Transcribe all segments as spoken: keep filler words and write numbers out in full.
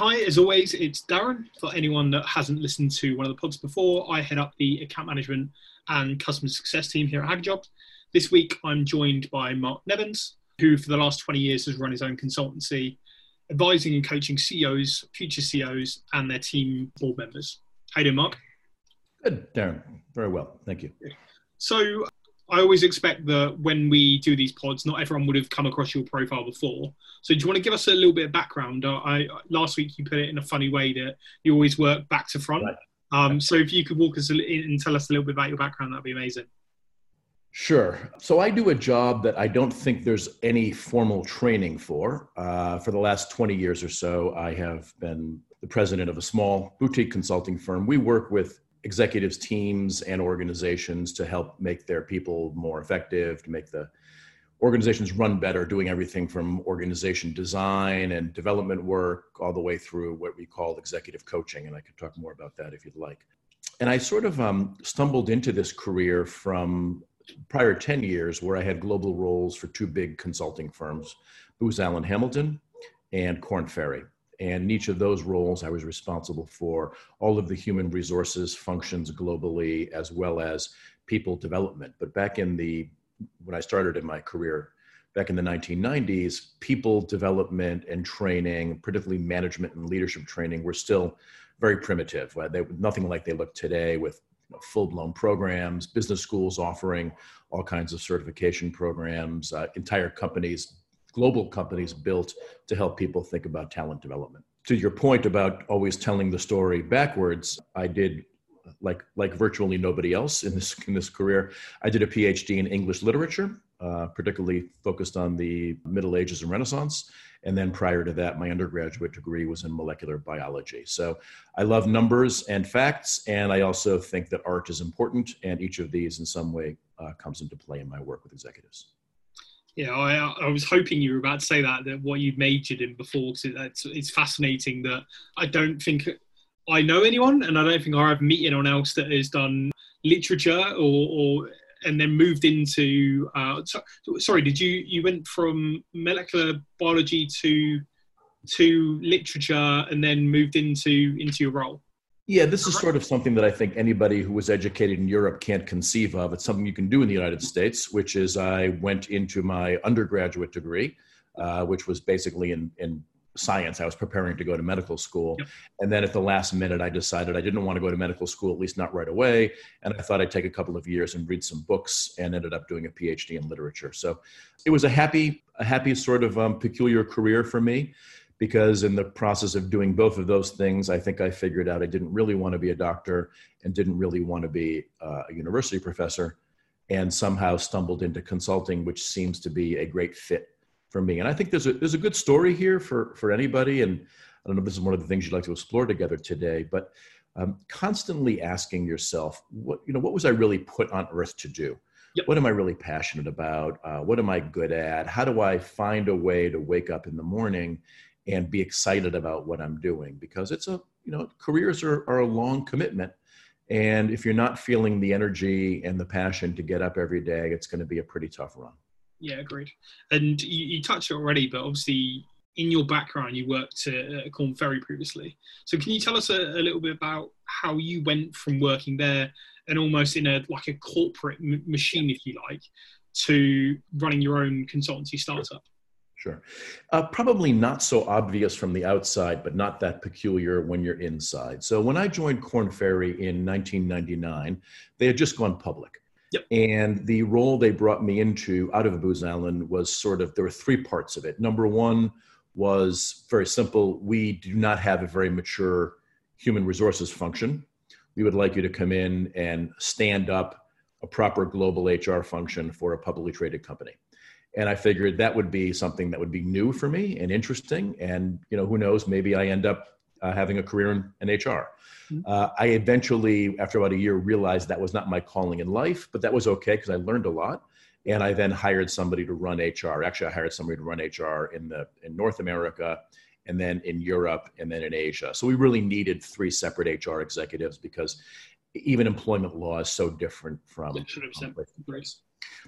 Hi, as always, it's Darren. For anyone that hasn't listened to one of the pods before, I head up the account management and customer success team here at AgJobs. This week, I'm joined by Mark Nevins, who for the last twenty years has run his own consultancy, advising and coaching C E Os, future C E Os, and their team board members. How you doing, Mark? Good, Darren. Very well. Thank you. So I always expect that when we do these pods, not everyone would have come across your profile before. So do you want to give us a little bit of background? I, last week, you put it in a funny way that you always work back to front. Right. Um, so if you could walk us in and tell us a little bit about your background, that'd be amazing. Sure. So I do a job that I don't think there's any formal training for. Uh, for the last twenty years or so, I have been the president of a small boutique consulting firm. We work with executives, teams, and organizations to help make their people more effective, to make the organizations run better, doing everything from organization design and development work all the way through what we call executive coaching. And I could talk more about that if you'd like. And I sort of um, stumbled into this career from prior ten years where I had global roles for two big consulting firms, Booz Allen Hamilton and Korn Ferry. And in each of those roles, I was responsible for all of the human resources functions globally, as well as people development. But back in the, when I started in my career, back in the nineteen nineties, people development and training, particularly management and leadership training, were still very primitive. They were nothing like they look today with full-blown programs, business schools offering all kinds of certification programs, uh, entire companies, global companies built to help people think about talent development. To your point about always telling the story backwards, I did, like like virtually nobody else in this in this career, I did a P H D in English literature, uh, particularly focused on the Middle Ages and Renaissance. And then prior to that, my undergraduate degree was in molecular biology. So I love numbers and facts, and I also think that art is important, and each of these in some way uh, comes into play in my work with executives. Yeah, I, I was hoping you were about to say that, that what you've majored in before, because it's, it's fascinating that I don't think I know anyone, and I don't think I have met anyone else that has done literature or, or and then moved into, uh, so, sorry, did you, you went from molecular biology to to literature and then moved into into your role? Yeah, this is sort of something that I think anybody who was educated in Europe can't conceive of. It's something you can do in the United States, which is I went into my undergraduate degree, uh, which was basically in, in science. I was preparing to go to medical school. Yep. And then at the last minute, I decided I didn't want to go to medical school, at least not right away. And I thought I'd take a couple of years and read some books, and ended up doing a P H D in literature. So it was a happy, a happy sort of um, peculiar career for me. Because in the process of doing both of those things, I think I figured out I didn't really want to be a doctor and didn't really want to be uh, a university professor, and somehow stumbled into consulting, which seems to be a great fit for me. And I think there's a there's a good story here for, for anybody. And I don't know if this is one of the things you'd like to explore together today, but um, constantly asking yourself, what you know, what was I really put on earth to do? Yep. What am I really passionate about? Uh, what am I good at? How do I find a way to wake up in the morning and be excited about what I'm doing? Because it's a, you know, careers are, are a long commitment. And if you're not feeling the energy and the passion to get up every day, it's going to be a pretty tough run. Yeah, agreed. And you, you touched it already, but obviously in your background, you worked at Korn Ferry previously. So can you tell us a, a little bit about how you went from working there and almost in a, like a corporate m- machine, if you like, to running your own consultancy startup? Sure. Sure. Uh, probably not so obvious from the outside, but not that peculiar when you're inside. So when I joined Korn Ferry in nineteen ninety-nine, they had just gone public. Yep. And the role they brought me into out of Booz Allen was sort of, there were three parts of it. Number one was very simple. We do not have a very mature human resources function. We would like you to come in and stand up a proper global H R function for a publicly traded company. And I figured that would be something that would be new for me and interesting. And, you know, who knows, maybe I end up uh, having a career in, in H R. Mm-hmm. Uh, I eventually, after about a year, realized that was not my calling in life, but that was okay because I learned a lot. And I then hired somebody to run H R. Actually, I hired somebody to run H R in the in North America, and then in Europe, and then in Asia. So we really needed three separate H R executives because even employment law is so different from, from places.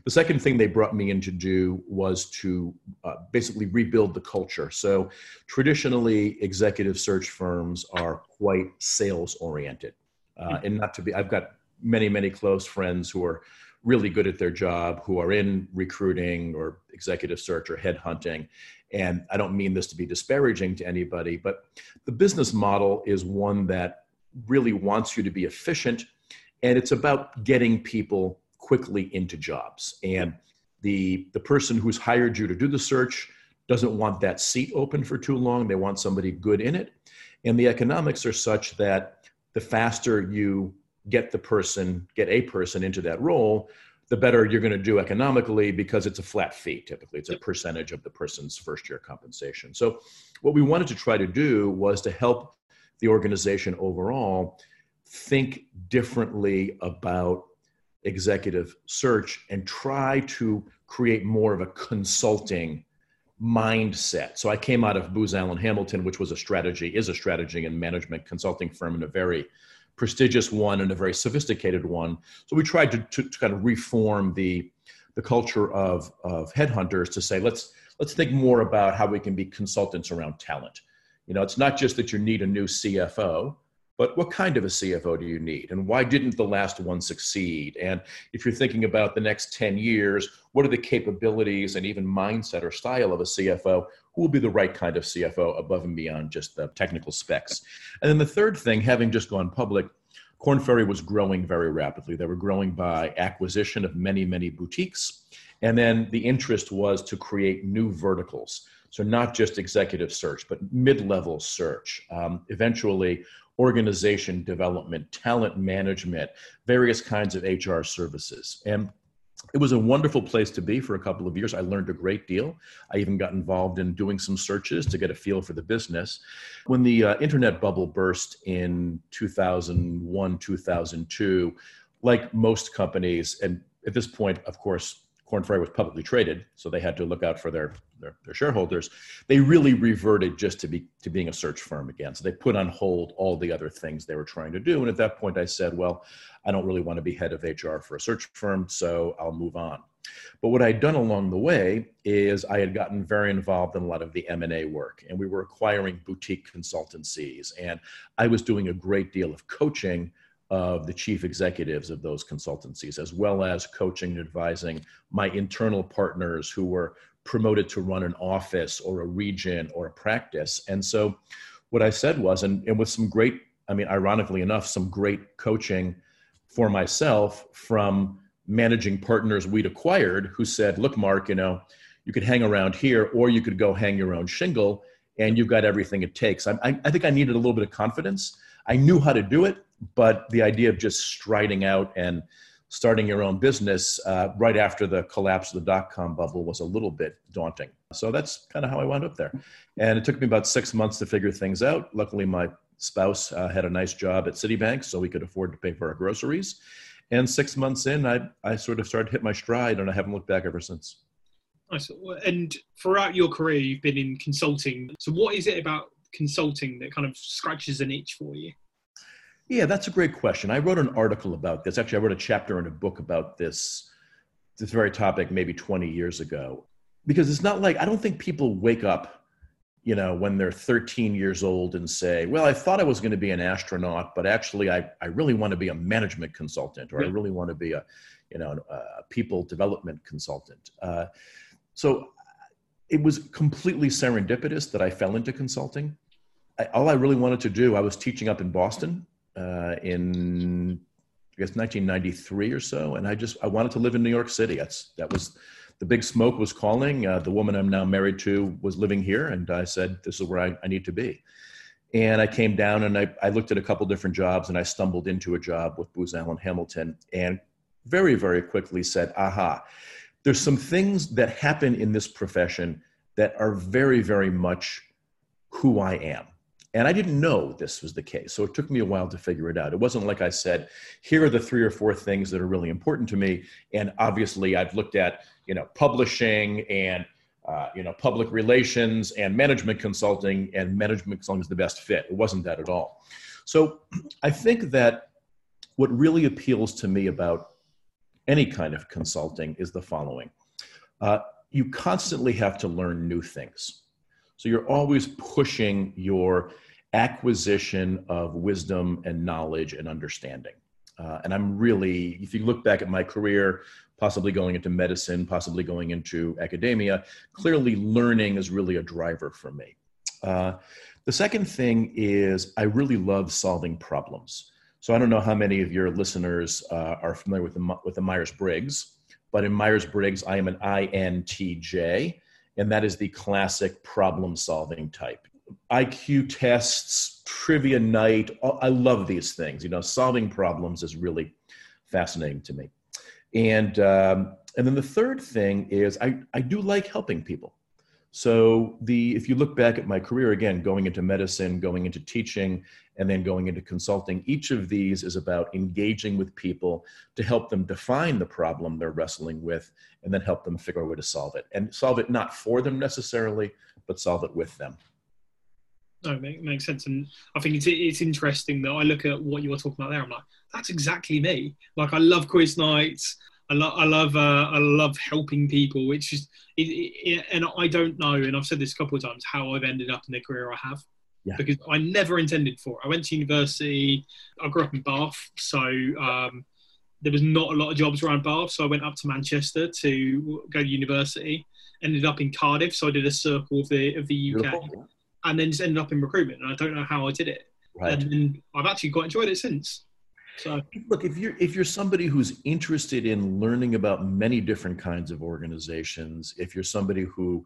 The second thing they brought me in to do was to uh, basically rebuild the culture. So traditionally, executive search firms are quite sales oriented, uh, and not to be, I've got many, many close friends who are really good at their job, who are in recruiting or executive search or headhunting. And I don't mean this to be disparaging to anybody, but the business model is one that really wants you to be efficient. And it's about getting people quickly into jobs. And the, the person who's hired you to do the search doesn't want that seat open for too long. They want somebody good in it. And the economics are such that the faster you get the person, get a person into that role, the better you're going to do economically, because it's a flat fee. Typically, it's a percentage of the person's first year compensation. So what we wanted to try to do was to help the organization overall think differently about executive search and try to create more of a consulting mindset. So I came out of Booz Allen Hamilton, which was a strategy, is a strategy and management consulting firm, and a very prestigious one and a very sophisticated one. So we tried to, to, to kind of reform the the culture of, of headhunters to say, let's let's think more about how we can be consultants around talent. You know, it's not just that you need a new C F O, but what kind of a C F O do you need? And why didn't the last one succeed? And if you're thinking about the next ten years, what are the capabilities and even mindset or style of a C F O? Who will be the right kind of C F O above and beyond just the technical specs? And then the third thing, having just gone public, Korn Ferry was growing very rapidly. They were growing by acquisition of many, many boutiques. And then the interest was to create new verticals. So not just executive search, but mid-level search, um, eventually organization development, talent management, various kinds of H R services. And it was a wonderful place to be for a couple of years. I learned a great deal. I even got involved in doing some searches to get a feel for the business. When the uh, internet bubble burst in two thousand one, two thousand two, like most companies, and at this point, of course, Korn Ferry was publicly traded, so they had to look out for their, their, their shareholders. They really reverted just to be to being a search firm again. So they put on hold all the other things they were trying to do. And at that point, I said, well, I don't really want to be head of H R for a search firm, so I'll move on. But what I'd done along the way is I had gotten very involved in a lot of the M and A work, and we were acquiring boutique consultancies. And I was doing a great deal of coaching of the chief executives of those consultancies, as well as coaching and advising my internal partners who were promoted to run an office or a region or a practice. And so what I said was, and, and with some great, I mean, ironically enough, some great coaching for myself from managing partners we'd acquired who said, look, Mark, you know, you could hang around here or you could go hang your own shingle and you've got everything it takes. I, I, I think I needed a little bit of confidence. I knew how to do it. But the idea of just striding out and starting your own business uh, right after the collapse of the dot-com bubble was a little bit daunting. So that's kind of how I wound up there. And it took me about six months to figure things out. Luckily, my spouse uh, had a nice job at Citibank, so we could afford to pay for our groceries. And six months in, I, I sort of started to hit my stride, and I haven't looked back ever since. Nice. And throughout your career, you've been in consulting. So what is it about consulting that kind of scratches an itch for you? Yeah, that's a great question. I wrote an article about this. Actually, I wrote a chapter in a book about this, this very topic maybe twenty years ago, because it's not like, I don't think people wake up, you know, when they're thirteen years old and say, well, I thought I was going to be an astronaut, but actually I, I really want to be a management consultant, or yeah. I really want to be a, you know, a people development consultant. Uh, so it was completely serendipitous that I fell into consulting. I, all I really wanted to do, I was teaching up in Boston. Uh, in, I guess, nineteen ninety-three or so. And I just, I wanted to live in New York City. That's, that was, the big smoke was calling. Uh, the woman I'm now married to was living here. And I said, this is where I, I need to be. And I came down and I, I looked at a couple different jobs, and I stumbled into a job with Booz Allen Hamilton, and very, very quickly said, aha, there's some things that happen in this profession that are very, very much who I am. And I didn't know this was the case. So it took me a while to figure it out. It wasn't like I said, here are the three or four things that are really important to me. And obviously I've looked at, you know, publishing and, uh, you know, public relations and management consulting, and management consulting is the best fit. It wasn't that at all. So I think that what really appeals to me about any kind of consulting is the following. Uh, you constantly have to learn new things. So you're always pushing your acquisition of wisdom and knowledge and understanding. Uh, and I'm really, if you look back at my career, possibly going into medicine, possibly going into academia, clearly learning is really a driver for me. Uh, the second thing is I really love solving problems. So I don't know how many of your listeners uh, are familiar with the, with the Myers-Briggs, but in Myers-Briggs, I am an I N T J, and that is the classic problem-solving type. I Q tests, trivia night, I love these things. You know, solving problems is really fascinating to me. And um, and then the third thing is I, I do like helping people. So the if you look back at my career, again, going into medicine, going into teaching, and then going into consulting, each of these is about engaging with people to help them define the problem they're wrestling with and then help them figure out a way to solve it. And solve it not for them necessarily, but solve it with them. No, it makes sense. And I think it's it's interesting that I look at what you were talking about there. I'm like, that's exactly me. Like, I love quiz nights. I, lo- I love uh, I love helping people, which is, it, it, and I don't know, and I've said this a couple of times, how I've ended up in the career I have. Yeah. Because I never intended for it. I went to university. I grew up in Bath, so um, there was not a lot of jobs around Bath. So I went up to Manchester to go to university, ended up in Cardiff. So I did a circle of the, of the U K. Beautiful. And then just ended up in recruitment, and I don't know how I did it. Right. And, and I've actually quite enjoyed it since. So look, if you're if you're somebody who's interested in learning about many different kinds of organizations, if you're somebody who,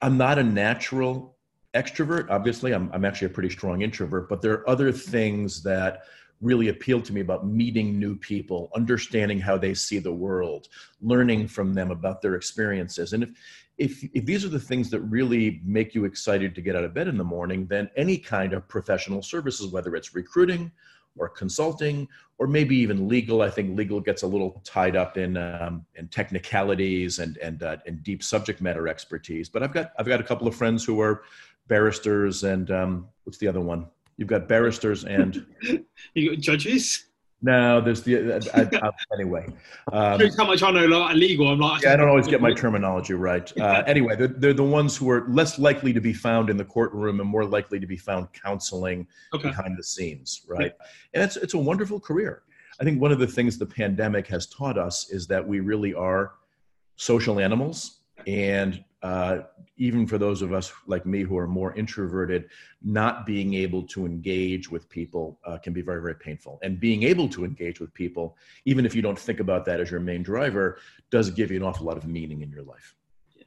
I'm not a natural extrovert, obviously, I'm I'm actually a pretty strong introvert, but there are other things that really appealed to me about meeting new people, understanding how they see the world, learning from them about their experiences. And if If, if these are the things that really make you excited to get out of bed in the morning, then any kind of professional services, whether it's recruiting or consulting, or maybe even legal. I think legal gets a little tied up in um, in technicalities and and uh, and deep subject matter expertise. But I've got I've got a couple of friends who are barristers and um, what's the other one? You've got barristers and you got judges. No, there's the, I, I, anyway. Um, how much I know like, legal, I'm like... Yeah, I don't always get my terminology right. Uh, anyway, they're, they're the ones who are less likely to be found in the courtroom and more likely to be found counseling okay. behind the scenes, right? And it's, it's a wonderful career. I think one of the things the pandemic has taught us is that we really are social animals. And uh, even for those of us like me who are more introverted, not being able to engage with people uh, can be very, very painful. And being able to engage with people, even if you don't think about that as your main driver, does give you an awful lot of meaning in your life. Yeah.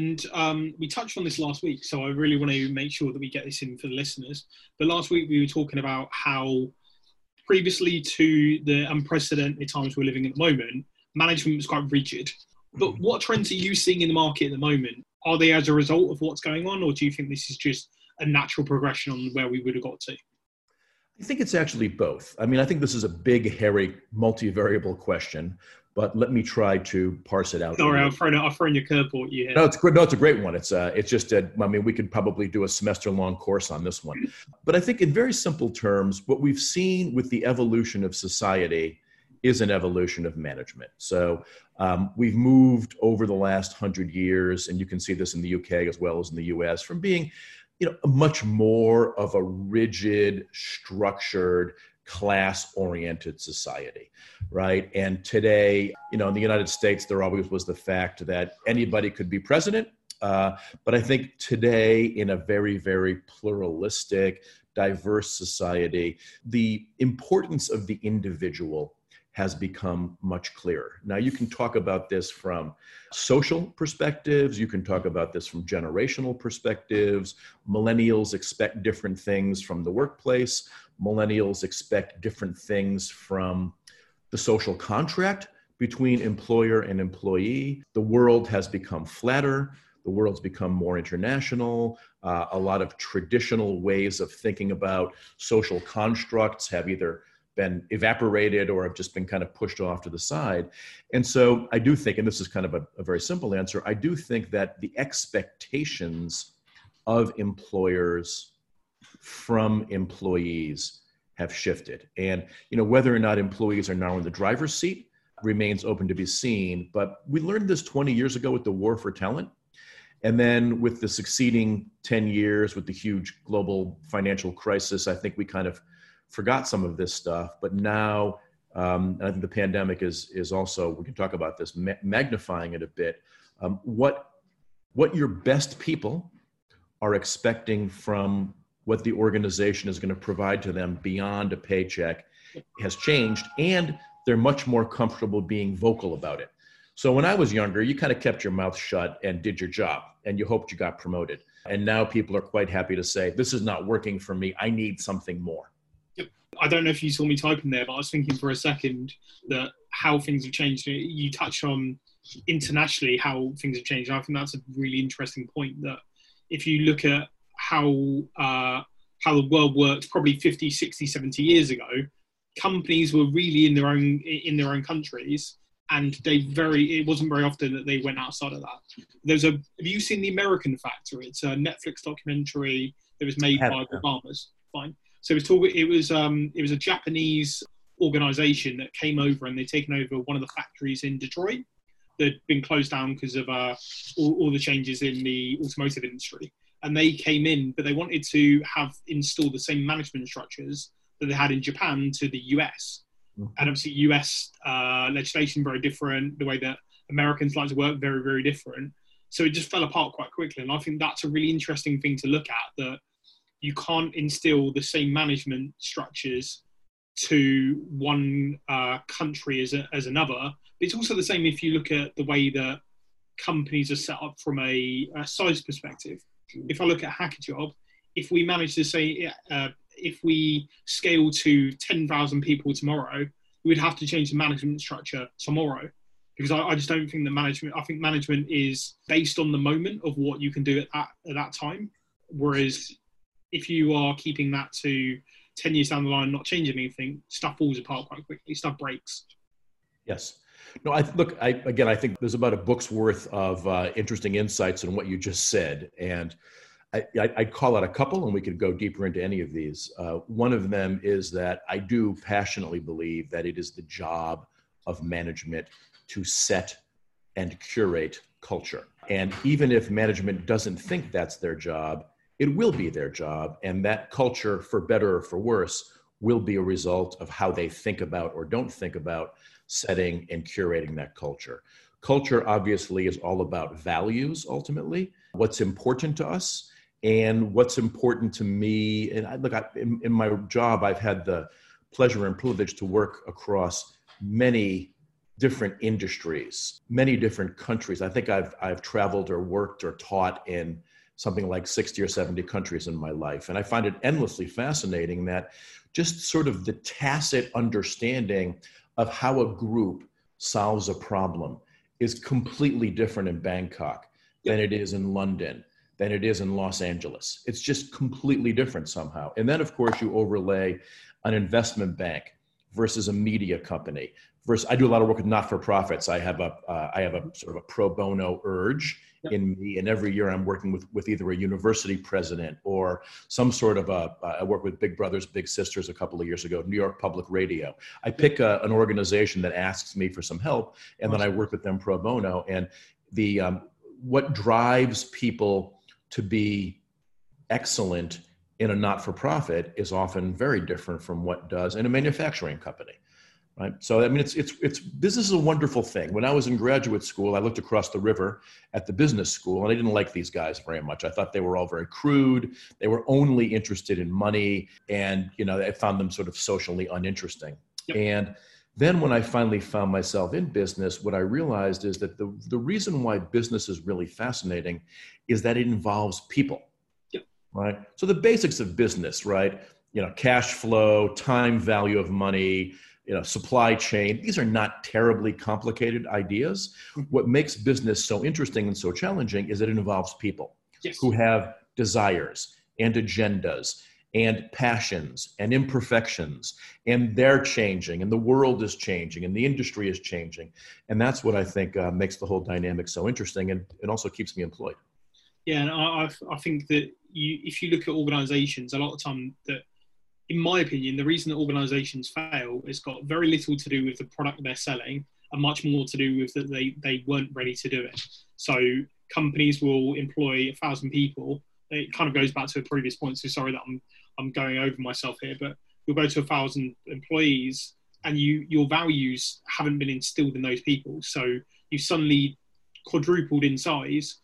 And um, we touched on this last week, so I really want to make sure that we get this in for the listeners. But last week we were talking about how previously to the unprecedented times we're living at the moment, management was quite rigid. But what trends are you seeing in the market at the moment? Are they as a result of what's going on, or do you think this is just a natural progression on where we would have got to? I think it's actually both. I mean, I think this is a big, hairy, multivariable question, but let me try to parse it out. Sorry, I've thrown, I've thrown your curveball at you here. No, it's, no, it's a great one. It's, uh, it's just, a, I mean, we could probably do a semester-long course on this one. But I think in very simple terms, what we've seen with the evolution of society is an evolution of management. So um, we've moved over the last hundred years, and you can see this in the U K as well as in the U S, from being, you know, much more of a rigid, structured, class-oriented society, right? And today, you know, in the United States, there always was the fact that anybody could be president. Uh, but I think today, in a very, very pluralistic, diverse society, the importance of the individual has become much clearer. Now, you can talk about this from social perspectives, you can talk about this from generational perspectives. Millennials expect different things from the workplace. Millennials expect different things from the social contract between employer and employee. The world has become flatter. The world's become more international. Uh, a lot of traditional ways of thinking about social constructs have either been evaporated or have just been kind of pushed off to the side. And so I do think, and this is kind of a, a very simple answer, I do think that the expectations of employers from employees have shifted. And, you know, whether or not employees are now in the driver's seat, remains open to be seen. But we learned this twenty years ago with the war for talent. And then with the succeeding ten years with the huge global financial crisis, I think we kind of forgot some of this stuff. But now, um, and I think the pandemic is is also, we can talk about this, ma- magnifying it a bit. Um, what what your best people are expecting from what the organization is going to provide to them beyond a paycheck has changed, and they're much more comfortable being vocal about it. So when I was younger, you kind of kept your mouth shut and did your job and you hoped you got promoted. And now people are quite happy to say, this is not working for me. I need something more. Yep. I don't know if you saw me typing there, but I was thinking for a second that how things have changed. You touched on internationally how things have changed. I think that's a really interesting point, that if you look at how uh, how the world worked probably fifty, sixty, seventy years ago, companies were really in their own in their own countries. And they very, it wasn't very often that they went outside of that. There's a, have you seen The American Factory? It's a Netflix documentary that was made by the farmers. Fine. So it was, talk, it was, um, it was a Japanese organization that came over and they'd taken over one of the factories in Detroit that had been closed down because of uh, all, all the changes in the automotive industry. And they came in, but they wanted to have installed the same management structures that they had in Japan to the U S. And obviously U S uh, legislation very different, the way that Americans like to work very, very different. So it just fell apart quite quickly. And I think that's a really interesting thing to look at, that you can't instill the same management structures to one uh, country as, a, as another. But it's also the same if you look at the way that companies are set up from a, a size perspective. If I look at HackerJob, if we manage to say... Uh, if we scale to ten thousand people tomorrow, we'd have to change the management structure tomorrow, because I, I just don't think the management, I think management is based on the moment of what you can do at that, at that time. Whereas if you are keeping that to ten years down the line, not changing anything, stuff falls apart quite quickly, stuff breaks. Yes. No, I th- look, I, again, I think there's about a book's worth of uh, interesting insights in what you just said. And I, I'd call out a couple, and we could go deeper into any of these. Uh, one of them is that I do passionately believe that it is the job of management to set and curate culture. And even if management doesn't think that's their job, it will be their job. And that culture, for better or for worse, will be a result of how they think about or don't think about setting and curating that culture. Culture, obviously, is all about values, ultimately, what's important to us. And what's important to me, and I, look, I, in, in my job, I've had the pleasure and privilege to work across many different industries, many different countries. I think I've I've traveled or worked or taught in something like sixty or seventy countries in my life. And I find it endlessly fascinating that just sort of the tacit understanding of how a group solves a problem is completely different in Bangkok than it is in London, than it is in Los Angeles. It's just completely different somehow. And then, of course, you overlay an investment bank versus a media company. Versus, I do a lot of work with not-for-profits. I have a, uh, I have a sort of a pro bono urge yep. in me, and every year I'm working with, with either a university president or some sort of a, uh, I work with Big Brothers Big Sisters a couple of years ago, New York Public Radio. I pick a, an organization that asks me for some help, and awesome. Then I work with them pro bono. And the um, what drives people to be excellent in a not-for-profit is often very different from what does in a manufacturing company, right? So, I mean, it's, it's, it's, this is a wonderful thing. When I was in graduate school, I looked across the river at the business school, and I didn't like these guys very much. I thought they were all very crude. They were only interested in money. And, you know, I found them sort of socially uninteresting. Yep. And then when I finally found myself in business, what I realized is that the, the reason why business is really fascinating is that it involves people, yep. right? So the basics of business, right? You know, cash flow, time value of money, you know, supply chain, these are not terribly complicated ideas. What makes business so interesting and so challenging is that it involves people yes. who have desires and agendas and passions and imperfections, and they're changing, and the world is changing, and the industry is changing. And that's what I think uh, makes the whole dynamic so interesting, and it also keeps me employed. Yeah, and I, I think that you, if you look at organizations, a lot of the time, that, in my opinion, the reason that organizations fail has got very little to do with the product they're selling, are much more to do with that they, they weren't ready to do it. So companies will employ a thousand people. It kind of goes back to a previous point, so sorry that I'm I'm going over myself here, but you'll go to a thousand employees and you your values haven't been instilled in those people. So you suddenly quadrupled in size,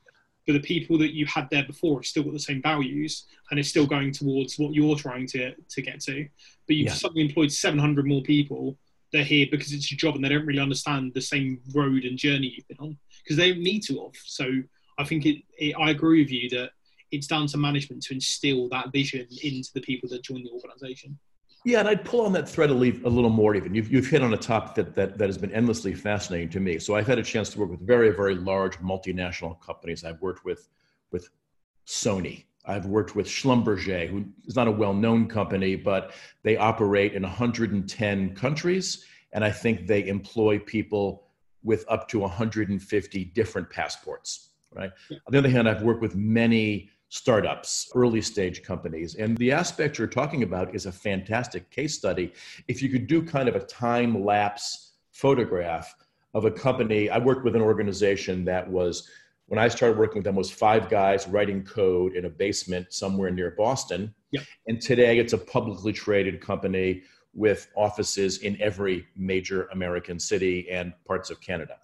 but the people that you had there before have still got the same values and they're still going towards what you're trying to, to get to. But you've yeah. suddenly employed seven hundred more people. They're here because it's your job and they don't really understand the same road and journey you've been on because they don't need to have. So I think it, it, I agree with you that it's down to management to instill that vision into the people that join the organization. Yeah, and I'd pull on that thread a little more even. You've, you've hit on a topic that, that, that has been endlessly fascinating to me. So I've had a chance to work with very, very large multinational companies. I've worked with, with Sony. I've worked with Schlumberger, who is not a well-known company, but they operate in one hundred ten countries. And I think they employ people with up to one hundred fifty different passports, right? Yeah. On the other hand, I've worked with many startups, early stage companies. And the aspect you're talking about is a fantastic case study. If you could do kind of a time lapse photograph of a company, I worked with an organization that was, when I started working with them, was five guys writing code in a basement somewhere near Boston. Yep. And today it's a publicly traded company with offices in every major American city and parts of Canada.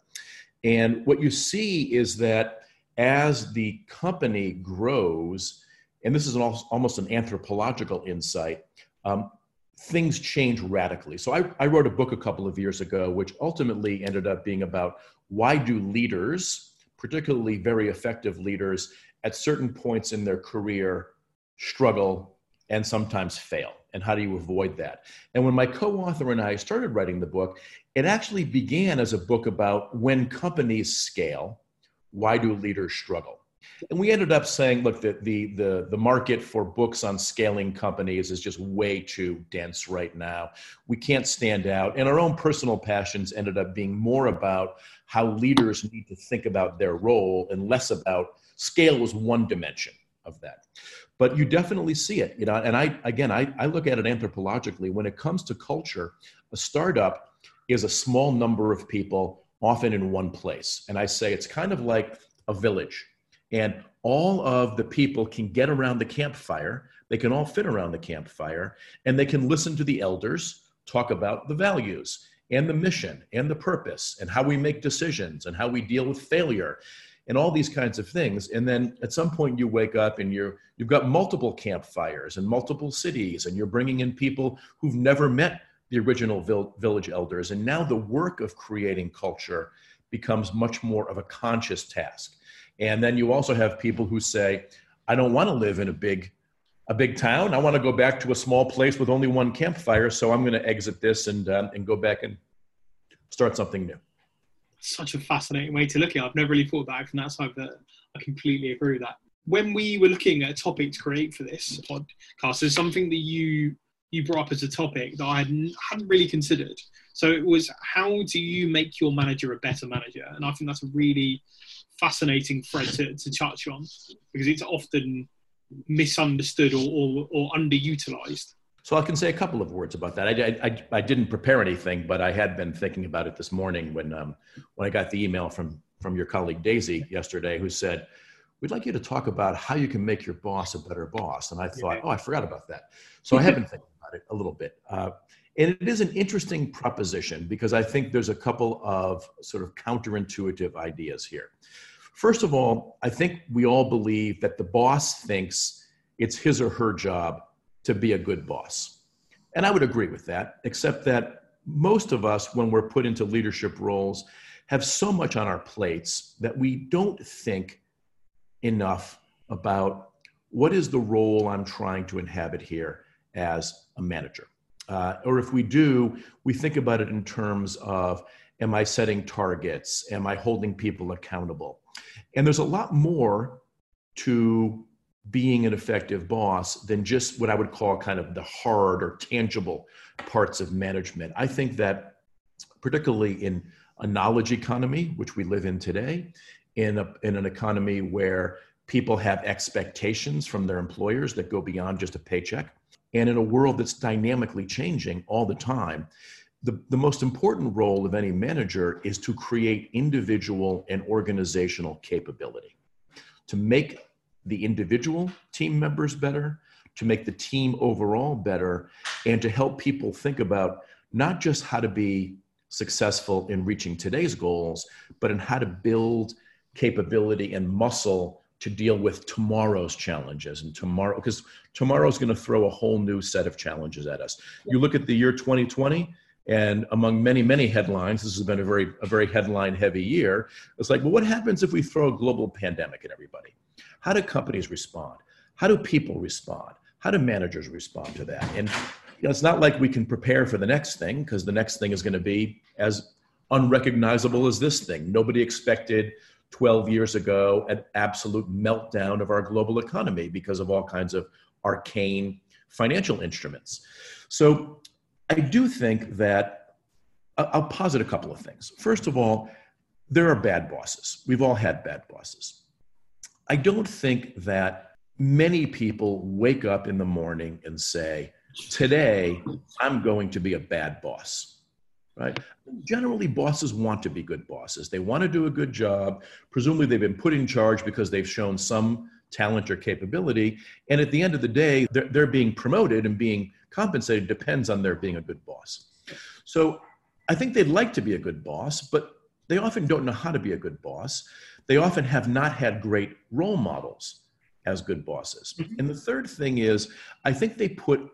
And what you see is that as the company grows, and this is an, almost an anthropological insight, um, things change radically. So I, I wrote a book a couple of years ago, which ultimately ended up being about why do leaders, particularly very effective leaders, at certain points in their career struggle and sometimes fail, and how do you avoid that? And when my co-author and I started writing the book, it actually began as a book about when companies scale, why do leaders struggle? And we ended up saying, look, the, the, the, the market for books on scaling companies is just way too dense right now. We can't stand out. And our own personal passions ended up being more about how leaders need to think about their role and less about scale was one dimension of that. But you definitely see it, you know, and I, again, I, I look at it anthropologically. When it comes to culture, a startup is a small number of people often in one place. And I say it's kind of like a village. And all of the people can get around the campfire. They can all fit around the campfire. And they can listen to the elders talk about the values and the mission and the purpose and how we make decisions and how we deal with failure and all these kinds of things. And then at some point you wake up and you're, you've got multiple campfires and multiple cities, and you're bringing in people who've never met the original vil- village elders. And now the work of creating culture becomes much more of a conscious task. And then you also have people who say, I don't want to live in a big, a big town. I want to go back to a small place with only one campfire. So I'm going to exit this and, um, and go back and start something new. Such a fascinating way to look at it. I've never really thought about it from that side, but I completely agree with that. When we were looking at a topic to create for this podcast, there's something that you you brought up as a topic that I hadn't really considered. So it was, how do you make your manager a better manager? And I think that's a really fascinating thread to, to touch on, because it's often misunderstood or, or, or underutilized. So I can say a couple of words about that. I, I, I didn't prepare anything, but I had been thinking about it this morning when um, when I got the email from, from your colleague Daisy yesterday, who said, we'd like you to talk about how you can make your boss a better boss. And I thought, oh, I forgot about that. So I have been thinking about it a little bit. Uh, and it is an interesting proposition, because I think there's a couple of sort of counterintuitive ideas here. First of all, I think we all believe that the boss thinks it's his or her job to be a good boss. And I would agree with that, except that most of us, when we're put into leadership roles, have so much on our plates that we don't think enough about what is the role I'm trying to inhabit here as a manager. Uh, or if we do, we think about it in terms of, am I setting targets? Am I holding people accountable? And there's a lot more to being an effective boss than just what I would call kind of the hard or tangible parts of management. I think that particularly in a knowledge economy, which we live in today, in a, in an economy where people have expectations from their employers that go beyond just a paycheck, and in a world that's dynamically changing all the time, The, the most important role of any manager is to create individual and organizational capability, to make the individual team members better, to make the team overall better, and to help people think about not just how to be successful in reaching today's goals, but in how to build capability and muscle to deal with tomorrow's challenges and tomorrow, because tomorrow's going to throw a whole new set of challenges at us. You look at the year twenty twenty, and among many, many headlines, this has been a very, a very headline heavy year. It's like, well, what happens if we throw a global pandemic at everybody? How do companies respond? How do people respond? How do managers respond to that? And you know, it's not like we can prepare for the next thing, because the next thing is going to be as unrecognizable as this thing. Nobody expected twelve years ago an absolute meltdown of our global economy because of all kinds of arcane financial instruments. So I do think that I'll posit a couple of things. First of all, there are bad bosses. We've all had bad bosses. I don't think that many people wake up in the morning and say, today, I'm going to be a bad boss, right? Generally, bosses want to be good bosses. They want to do a good job. Presumably, they've been put in charge because they've shown some talent or capability. And at the end of the day, they're, they're being promoted, and being compensated depends on their being a good boss. So I think they'd like to be a good boss, but they often don't know how to be a good boss. They often have not had great role models as good bosses. And the third thing is, I think they put,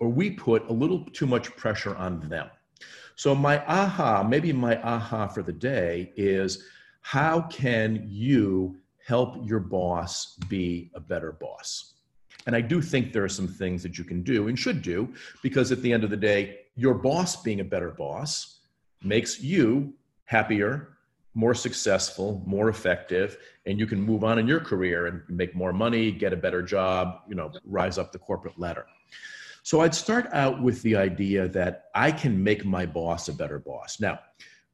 or we put, a little too much pressure on them. So my aha, maybe my aha for the day is, how can you help your boss be a better boss? And I do think there are some things that you can do and should do, because at the end of the day, your boss being a better boss makes you happier, more successful, more effective, and you can move on in your career and make more money, get a better job, you know, rise up the corporate ladder. So I'd start out with the idea that I can make my boss a better boss. Now,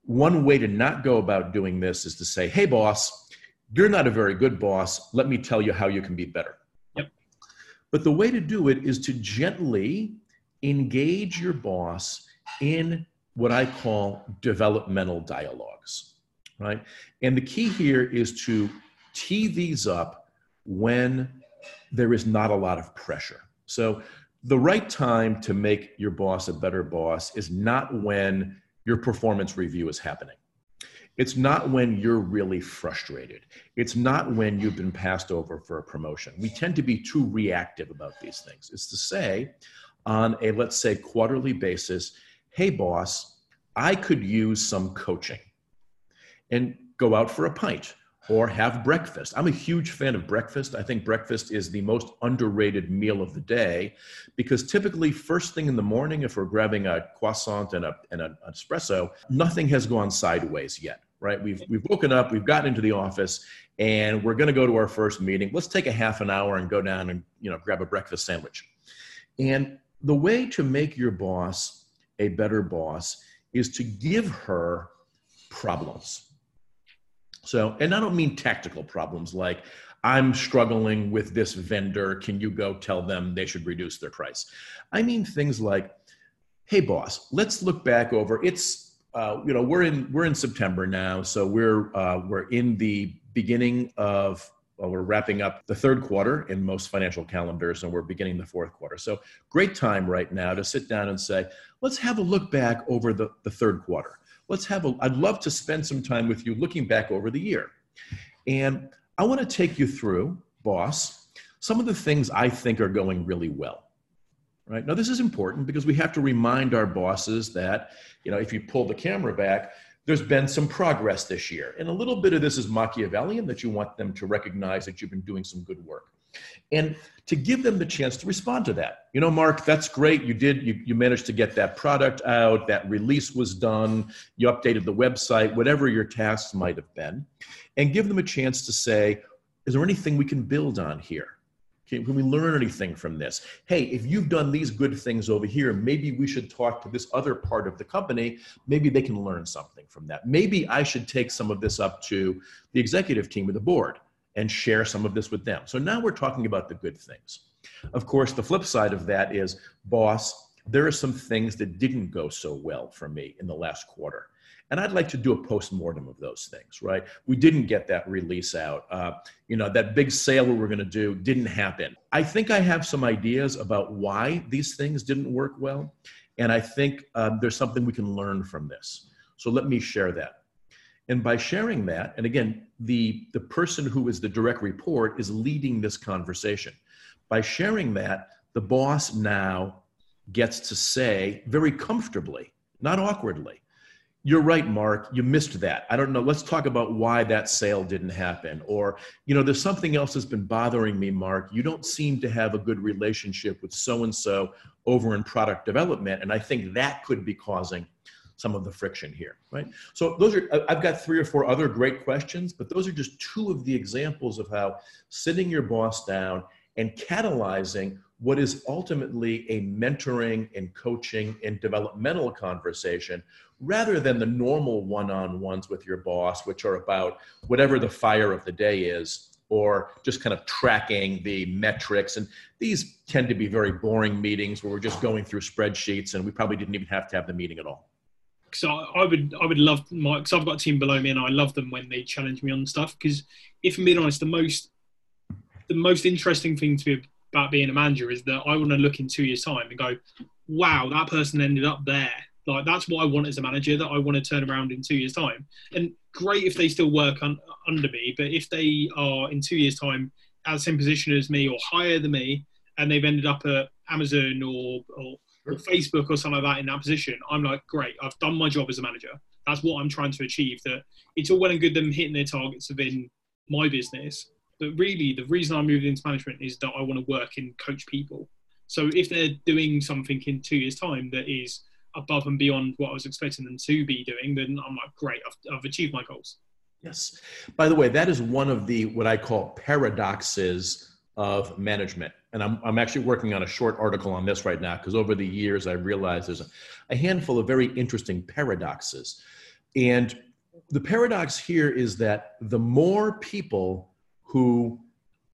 one way to not go about doing this is to say, hey, boss, you're not a very good boss. Let me tell you how you can be better. Yep. But the way to do it is to gently engage your boss in what I call developmental dialogues, right? And the key here is to tee these up when there is not a lot of pressure. So the right time to make your boss a better boss is not when your performance review is happening. It's not when you're really frustrated. It's not when you've been passed over for a promotion. We tend to be too reactive about these things. It's to say, on a, let's say, quarterly basis, hey, boss, I could use some coaching, and go out for a pint or have breakfast. I'm a huge fan of breakfast. I think breakfast is the most underrated meal of the day, because typically first thing in the morning, if we're grabbing a croissant and, a, and an espresso, nothing has gone sideways yet, right? We've, we've woken up, we've gotten into the office, and we're gonna go to our first meeting. Let's take a half an hour and go down and, you know, grab a breakfast sandwich. And the way to make your boss a better boss is to give her problems. So, and I don't mean tactical problems like, I'm struggling with this vendor, can you go tell them they should reduce their price? I mean things like, hey boss, let's look back over, it's, uh, you know, we're in, we're in September now, so we're, uh, we're in the beginning of, well, we're wrapping up the third quarter in most financial calendars, and we're beginning the fourth quarter. So great time right now to sit down and say, let's have a look back over the, the third quarter. Let's have a, I'd love to spend some time with you looking back over the year. And I want to take you through, boss, some of the things I think are going really well. Right? Now, this is important because we have to remind our bosses that, you know, if you pull the camera back, there's been some progress this year. And a little bit of this is Machiavellian, that you want them to recognize that you've been doing some good work. And to give them the chance to respond to that. You know, Mark, that's great. You did, you, you managed to get that product out, that release was done, you updated the website, whatever your tasks might have been. And give them a chance to say, is there anything we can build on here? Can, can we learn anything from this? Hey, if you've done these good things over here, maybe we should talk to this other part of the company. Maybe they can learn something from that. Maybe I should take some of this up to the executive team or the board and share some of this with them. So now we're talking about the good things. Of course, the flip side of that is, boss, there are some things that didn't go so well for me in the last quarter. And I'd like to do a postmortem of those things, right? We didn't get that release out. Uh, you know, that big sale we were going to do didn't happen. I think I have some ideas about why these things didn't work well. And I think uh, there's something we can learn from this. So let me share that. And by sharing that, and again, the, the person who is the direct report is leading this conversation. By sharing that, the boss now gets to say very comfortably, not awkwardly, "You're right, Mark, you missed that. I don't know, let's talk about why that sale didn't happen." Or, you know, "There's something else that's been bothering me, Mark. You don't seem to have a good relationship with so-and-so over in product development. And I think that could be causing some of the friction here," right? So those are, I've got three or four other great questions, but those are just two of the examples of how sitting your boss down and catalyzing what is ultimately a mentoring and coaching and developmental conversation, rather than the normal one-on-ones with your boss, which are about whatever the fire of the day is, or just kind of tracking the metrics. And these tend to be very boring meetings where we're just going through spreadsheets and we probably didn't even have to have the meeting at all. So I would, I would love my, because I've got a team below me and I love them when they challenge me on stuff. Because if I'm being honest, the most, the most interesting thing to be about being a manager is that I want to look in two years' time and go, "Wow, that person ended up there." Like, that's what I want as a manager, that I want to turn around in two years' time. And great if they still work un- under me, but if they are in two years' time as same position as me or higher than me, and they've ended up at Amazon or, or, or Facebook or something like that in that position, I'm like, great, I've done my job as a manager. That's what I'm trying to achieve. That it's all well and good them hitting their targets within my business, but really the reason I moved into management is that I want to work and coach people. So if they're doing something in two years' time that is above and beyond what I was expecting them to be doing, then I'm like, great, I've, I've achieved my goals. Yes. By the way, that is one of the, what I call paradoxes of management. And I'm, I'm actually working on a short article on this right now, because over the years I realized there's a, a handful of very interesting paradoxes. And the paradox here is that the more people who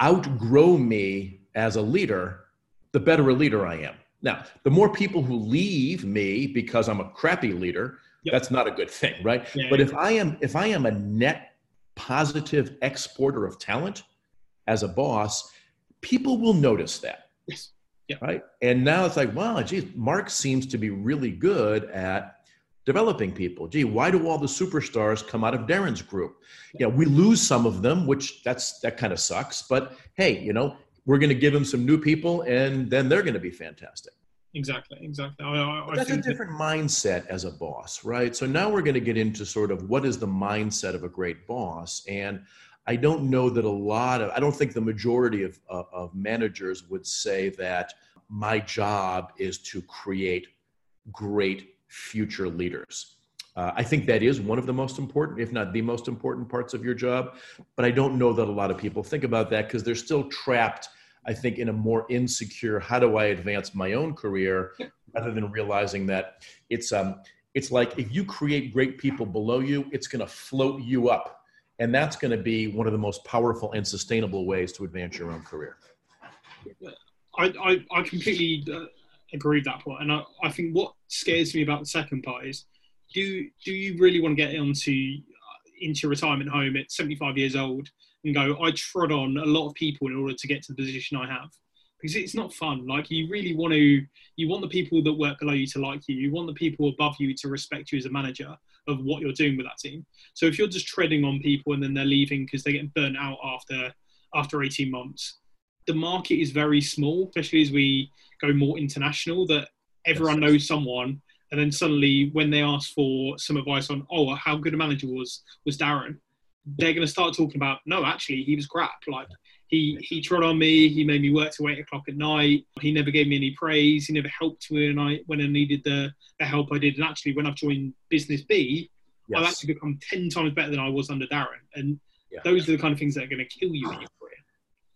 outgrow me as a leader, the better a leader I am. Now, the more people who leave me because I'm a crappy leader, yep, that's not a good thing, right? Yeah, but yeah. if I am if I am a net positive exporter of talent as a boss, people will notice that. Yes. Yep. Right? And now it's like, wow, geez, Mark seems to be really good at developing people. Gee, why do all the superstars come out of Darren's group? Yeah, we lose some of them, which that's that kind of sucks. But hey, you know, we're going to give them some new people, and then they're going to be fantastic. Exactly, exactly. I, I, I that's a different that... mindset as a boss, right? So now we're going to get into sort of what is the mindset of a great boss. And I don't know that a lot of, I don't think the majority of, of, of managers would say that my job is to create great future leaders. Uh, I think that is one of the most important, if not the most important parts of your job. But I don't know that a lot of people think about that, because they're still trapped, I think, in a more insecure, how do I advance my own career, rather than realizing that it's um it's like, if you create great people below you, it's going to float you up. And that's going to be one of the most powerful and sustainable ways to advance your own career. I, I, I completely uh, agree with that point. And I, I think what scares me about the second part is, Do do you really want to get into into retirement home at seventy-five years old and go, I trod on a lot of people in order to get to the position I have? Because it's not fun. Like, you really want to, you want the people that work below you to like you. You want the people above you to respect you as a manager of what you're doing with that team. So if you're just treading on people and then they're leaving because they're getting burnt out after after eighteen months, the market is very small, especially as we go more international, that everyone knows someone. And then suddenly when they ask for some advice on, oh, how good a manager was was Darren, they're going to start talking about, no, actually, he was crap. Like, he, he trod on me. He made me work till eight o'clock at night. He never gave me any praise. He never helped me when I, when I needed the, the help I did. And actually, when I've joined Business B, yes, I've actually become ten times better than I was under Darren. And yeah, those are the kind of things that are going to kill you in your career.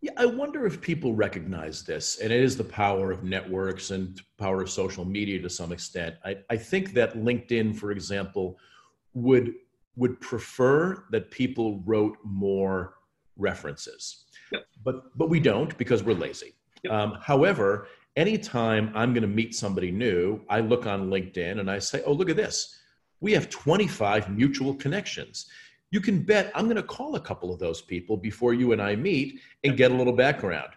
Yeah, I wonder if people recognize this, and it is the power of networks and power of social media to some extent. I, I think that LinkedIn, for example, would would prefer that people wrote more references, yep, but but we don't, because we're lazy. Yep. Um, however, anytime I'm going to meet somebody new, I look on LinkedIn and I say, oh, look at this. We have twenty-five mutual connections. You can bet I'm going to call a couple of those people before you and I meet and get a little background.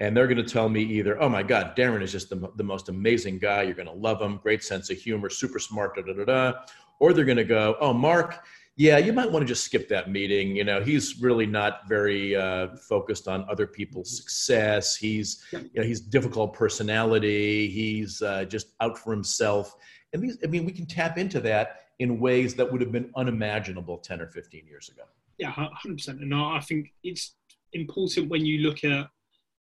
And they're going to tell me either, oh my God, Darren is just the, the most amazing guy. You're going to love him. Great sense of humor, super smart, da, da, da, da. Or they're going to go, oh, Mark, yeah, you might want to just skip that meeting. You know, he's really not very uh, focused on other people's success. He's, you know, he's difficult personality. He's uh, just out for himself. And these, I mean, we can tap into that in ways that would have been unimaginable ten or fifteen years ago. Yeah, one hundred percent. And I think it's important when you look at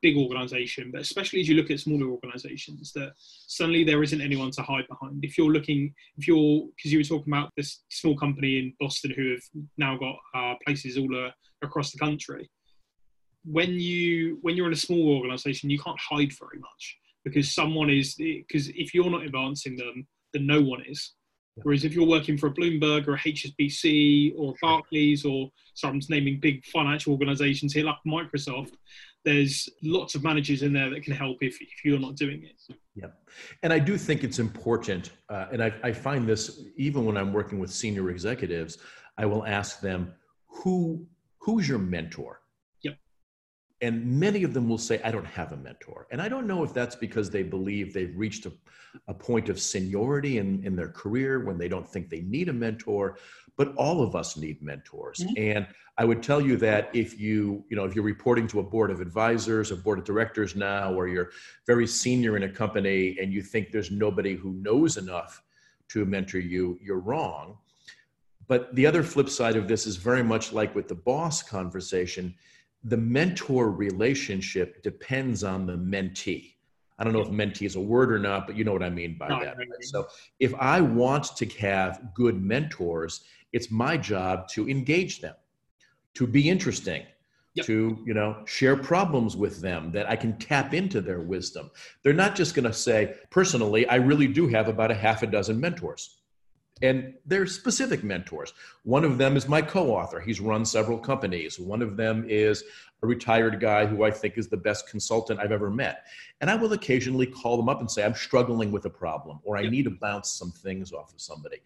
big organization, but especially as you look at smaller organizations, that suddenly there isn't anyone to hide behind. If you're looking, if you're, because you were talking about this small company in Boston who have now got uh, places all uh, across the country. When you, when you're in a small organization, you can't hide very much because someone is, because if you're not advancing them, then no one is. Whereas if you're working for a Bloomberg or a H S B C or a Barclays or, sorry, I'm just naming big financial organizations here, like Microsoft, there's lots of managers in there that can help if, if you're not doing it. Yeah. And I do think it's important. Uh, and I, I find this, even when I'm working with senior executives, I will ask them, who who's your mentor? And many of them will say, I don't have a mentor. And I don't know if that's because they believe they've reached a, a point of seniority in, in their career when they don't think they need a mentor, but all of us need mentors. Mm-hmm. And I would tell you that if you, you know, if you're reporting to a board of advisors, a board of directors now, or you're very senior in a company and you think there's nobody who knows enough to mentor you, you're wrong. But the other flip side of this is very much like with the boss conversation. The mentor relationship depends on the mentee. I don't know if mentee is a word or not, but you know what I mean by no, that. Right? So if I want to have good mentors, it's my job to engage them, to be interesting, yep. to, you know, share problems with them that I can tap into their wisdom. They're not just going to say, personally, I really do have about a half a dozen mentors. And they're specific mentors. One of them is my co-author. He's run several companies. One of them is a retired guy who I think is the best consultant I've ever met. And I will occasionally call them up and say, I'm struggling with a problem, or I yep. need to bounce some things off of somebody.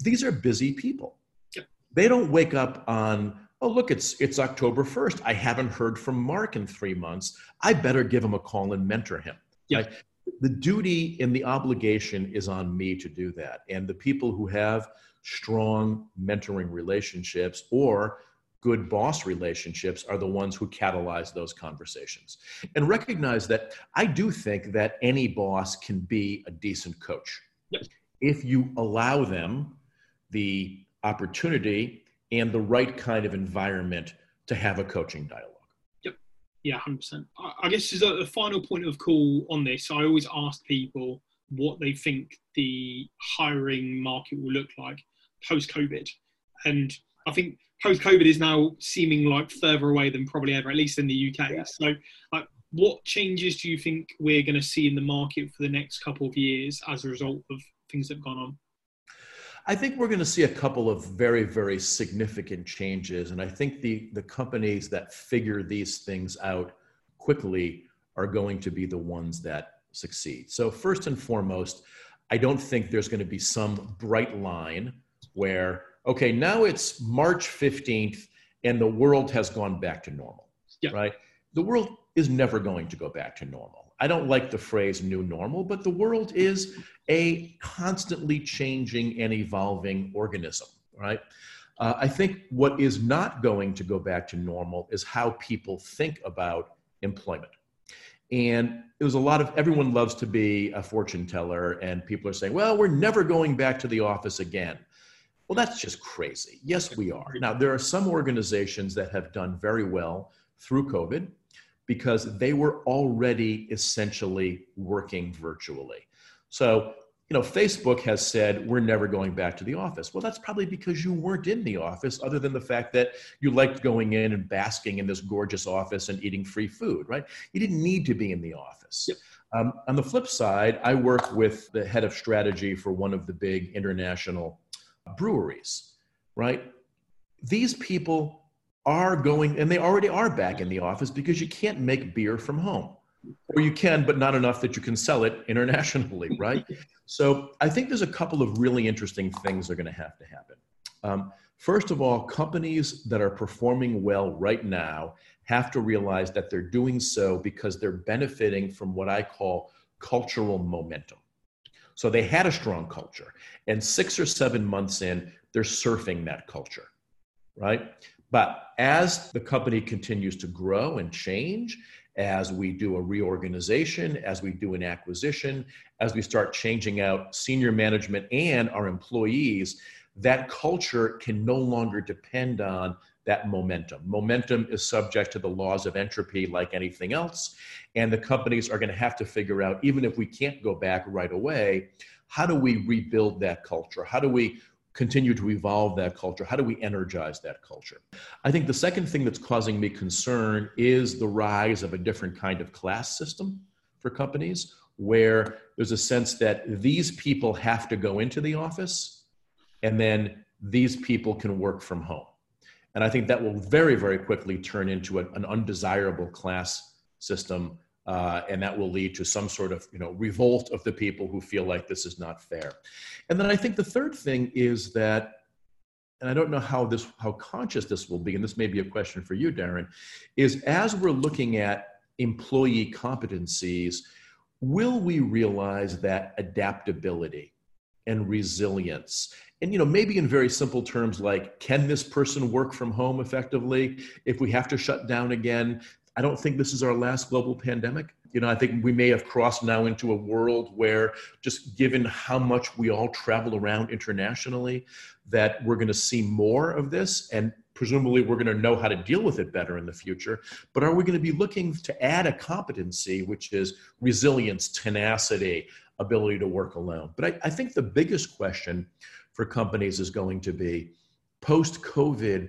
These are busy people. Yep. They don't wake up on, oh, look, it's it's October first. I haven't heard from Mark in three months. I better give him a call and mentor him. Yep. Like, the duty and the obligation is on me to do that. And the people who have strong mentoring relationships or good boss relationships are the ones who catalyze those conversations. And recognize that I do think that any boss can be a decent coach. Yep. If you allow them the opportunity and the right kind of environment to have a coaching dialogue. Yeah, one hundred percent. I guess as a final point of call on this, I always ask people what they think the hiring market will look like post-COVID. And I think post-COVID is now seeming like further away than probably ever, at least in the U K. Yeah. So like, what changes do you think we're going to see in the market for the next couple of years as a result of things that have gone on? I think we're going to see a couple of very, very significant changes. And I think the, the companies that figure these things out quickly are going to be the ones that succeed. So first and foremost, I don't think there's going to be some bright line where, okay, now it's March fifteenth and the world has gone back to normal, yeah. right? The world is never going to go back to normal. I don't like the phrase new normal, but the world is a constantly changing and evolving organism, right? Uh, I think what is not going to go back to normal is how people think about employment. And it was a lot of, everyone loves to be a fortune teller and people are saying, well, we're never going back to the office again. Well, that's just crazy. Yes, we are. Now, there are some organizations that have done very well through COVID, because they were already essentially working virtually. So, you know, Facebook has said, we're never going back to the office. Well, that's probably because you weren't in the office other than the fact that you liked going in and basking in this gorgeous office and eating free food, right? You didn't need to be in the office. Yep. Um, on the flip side, I work with the head of strategy for one of the big international breweries, right? These people are going, and they already are back in the office because you can't make beer from home. Or you can, but not enough that you can sell it internationally, right? So I think there's a couple of really interesting things that are going to have to happen. Um, first of all, companies that are performing well right now have to realize that they're doing so because they're benefiting from what I call cultural momentum. So they had a strong culture, and six or seven months in, they're surfing that culture, right? But as the company continues to grow and change, as we do a reorganization, as we do an acquisition, as we start changing out senior management and our employees, that culture can no longer depend on that momentum. Momentum is subject to the laws of entropy like anything else, and the companies are going to have to figure out, even if we can't go back right away, how do we rebuild that culture? How do we continue to evolve that culture? How do we energize that culture? I think the second thing that's causing me concern is the rise of a different kind of class system for companies, where there's a sense that these people have to go into the office and then these people can work from home. And I think that will very, very quickly turn into a, an undesirable class system, Uh, and that will lead to some sort of, you know, revolt of the people who feel like this is not fair. And then I think the third thing is that, and I don't know how this, how conscious this will be, and this may be a question for you, Darren, is as we're looking at employee competencies, will we realize that adaptability and resilience, and, you know, maybe in very simple terms like, can this person work from home effectively if we have to shut down again? I don't think this is our last global pandemic. You know, I think we may have crossed now into a world where, just given how much we all travel around internationally, that we're going to see more of this, and presumably we're going to know how to deal with it better in the future. But are we going to be looking to add a competency, which is resilience, tenacity, ability to work alone? But I, I think the biggest question for companies is going to be post-COVID,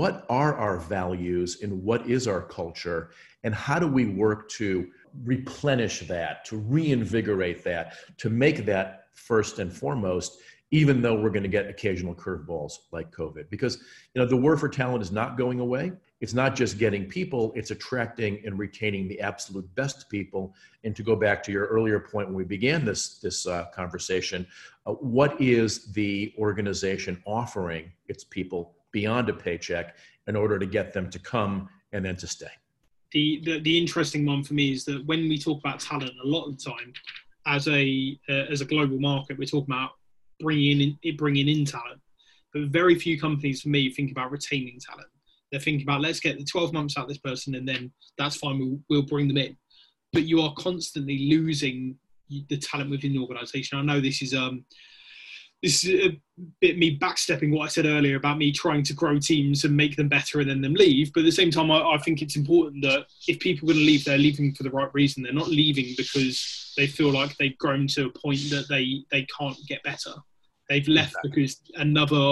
what are our values and what is our culture, and how do we work to replenish that, to reinvigorate that, to make that first and foremost, even though we're going to get occasional curveballs like COVID? Because, you know, the war for talent is not going away. It's not just getting people, it's attracting and retaining the absolute best people. And to go back to your earlier point when we began this, this uh, conversation, uh, what is the organization offering its people beyond a paycheck in order to get them to come and then to stay? The, the the interesting one for me is that when we talk about talent, a lot of the time, as a uh, as a global market, we're talking about bringing in bringing in talent, but very few companies for me think about retaining talent. They're thinking about, let's get the twelve months out of this person, and then that's fine, we'll, we'll bring them in. But you are constantly losing the talent within the organisation. I know this is um. This is a bit me backstepping what I said earlier about me trying to grow teams and make them better and then them leave. But at the same time, I, I think it's important that if people are going to leave, they're leaving for the right reason. They're not leaving because they feel like they've grown to a point that they, they can't get better. They've left exactly. because another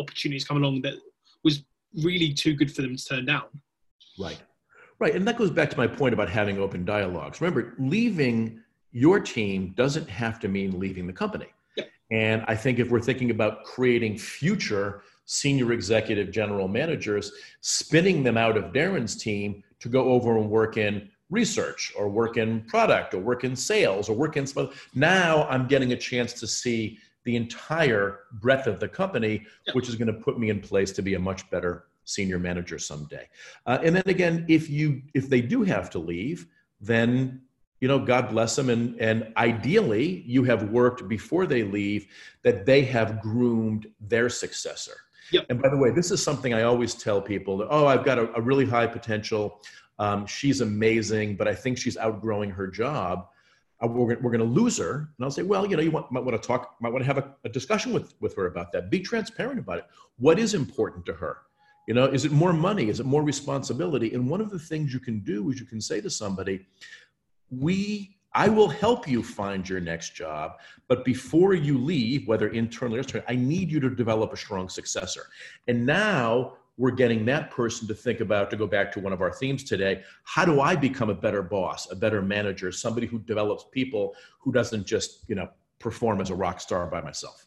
opportunity has come along that was really too good for them to turn down. Right. Right. And that goes back to my point about having open dialogues. Remember, leaving your team doesn't have to mean leaving the company. And I think if we're thinking about creating future senior executive general managers, spinning them out of Darren's team to go over and work in research or work in product or work in sales or work in some other, now I'm getting a chance to see the entire breadth of the company, which is going to put me in place to be a much better senior manager someday. Uh, and then again, if you if they do have to leave, then you know, God bless them. And, and ideally, you have worked before they leave that they have groomed their successor. Yep. And by the way, this is something I always tell people that, oh, I've got a, a really high potential. Um, she's amazing, but I think she's outgrowing her job. Uh, we're we're going to lose her. And I'll say, well, you know, you want, might want to talk, might want to have a, a discussion with, with her about that. Be transparent about it. What is important to her? You know, is it more money? Is it more responsibility? And one of the things you can do is you can say to somebody, We, I will help you find your next job, but before you leave, whether internally or externally, I need you to develop a strong successor. And now we're getting that person to think about, to go back to one of our themes today, how do I become a better boss, a better manager, somebody who develops people, who doesn't just, you know, perform as a rock star by myself?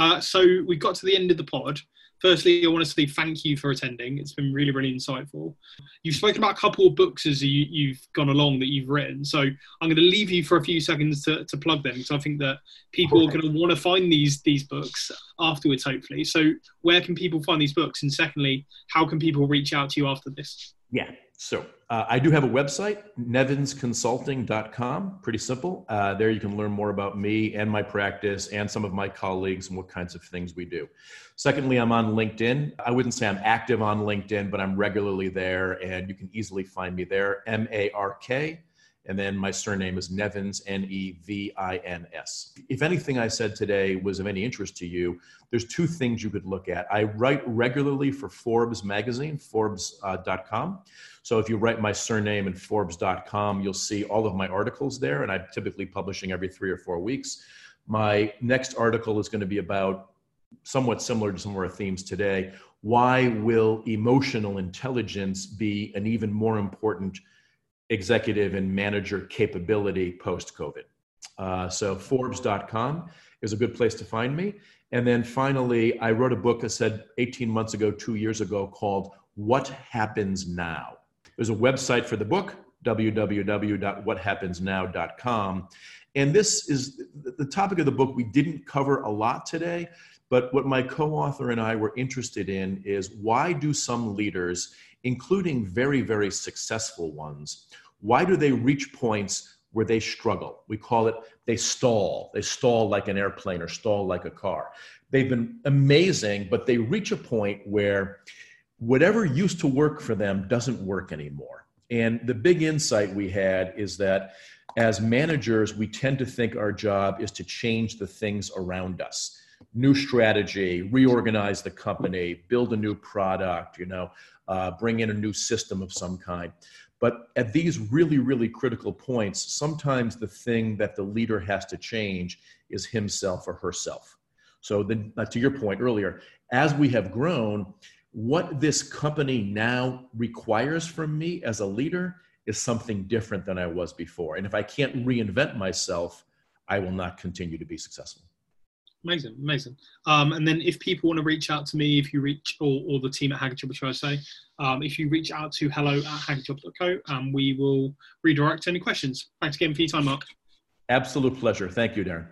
Uh, so we got to the end of the pod. Firstly, I want to say thank you for attending. It's been really, really insightful. You've spoken about a couple of books as you, you've gone along that you've written. So I'm going to leave you for a few seconds to, to plug them, because I think that people are going to want to find these these books afterwards, hopefully. So where can people find these books? And secondly, how can people reach out to you after this? Yeah. So uh, I do have a website, nevins consulting dot com. Pretty simple. Uh, there you can learn more about me and my practice and some of my colleagues and what kinds of things we do. Secondly, I'm on LinkedIn. I wouldn't say I'm active on LinkedIn, but I'm regularly there, and you can easily find me there, M A R K. And then my surname is Nevins, N E V I N S. If anything I said today was of any interest to you, there's two things you could look at. I write regularly for Forbes magazine, forbes dot com. So if you write my surname and forbes dot com, you'll see all of my articles there. And I'm typically publishing every three or four weeks. My next article is going to be about, somewhat similar to some of our themes today, why will emotional intelligence be an even more important executive and manager capability post-COVID. Uh, so forbes dot com is a good place to find me. And then finally, I wrote a book, I said eighteen months ago, two years ago, called What Happens Now. There's a website for the book, w w w dot what happens now dot com. And this is the topic of the book we didn't cover a lot today, but what my co-author and I were interested in is, why do some leaders, including very, very successful ones, why do they reach points where they struggle? We call it, they stall. They stall like an airplane or stall like a car. They've been amazing, but they reach a point where whatever used to work for them doesn't work anymore. And the big insight we had is that as managers, we tend to think our job is to change the things around us. New strategy, reorganize the company, build a new product, you know, uh, bring in a new system of some kind. But at these really, really critical points, sometimes the thing that the leader has to change is himself or herself. So the, uh, to your point earlier, as we have grown, what this company now requires from me as a leader is something different than I was before. And if I can't reinvent myself, I will not continue to be successful. Amazing, amazing. Um, and then if people want to reach out to me, if you reach, or, or the team at HagJob, which I say, um, if you reach out to hello at hagjob dot co, um, we will redirect any questions. Thanks again for your time, Mark. Absolute pleasure. Thank you, Darren.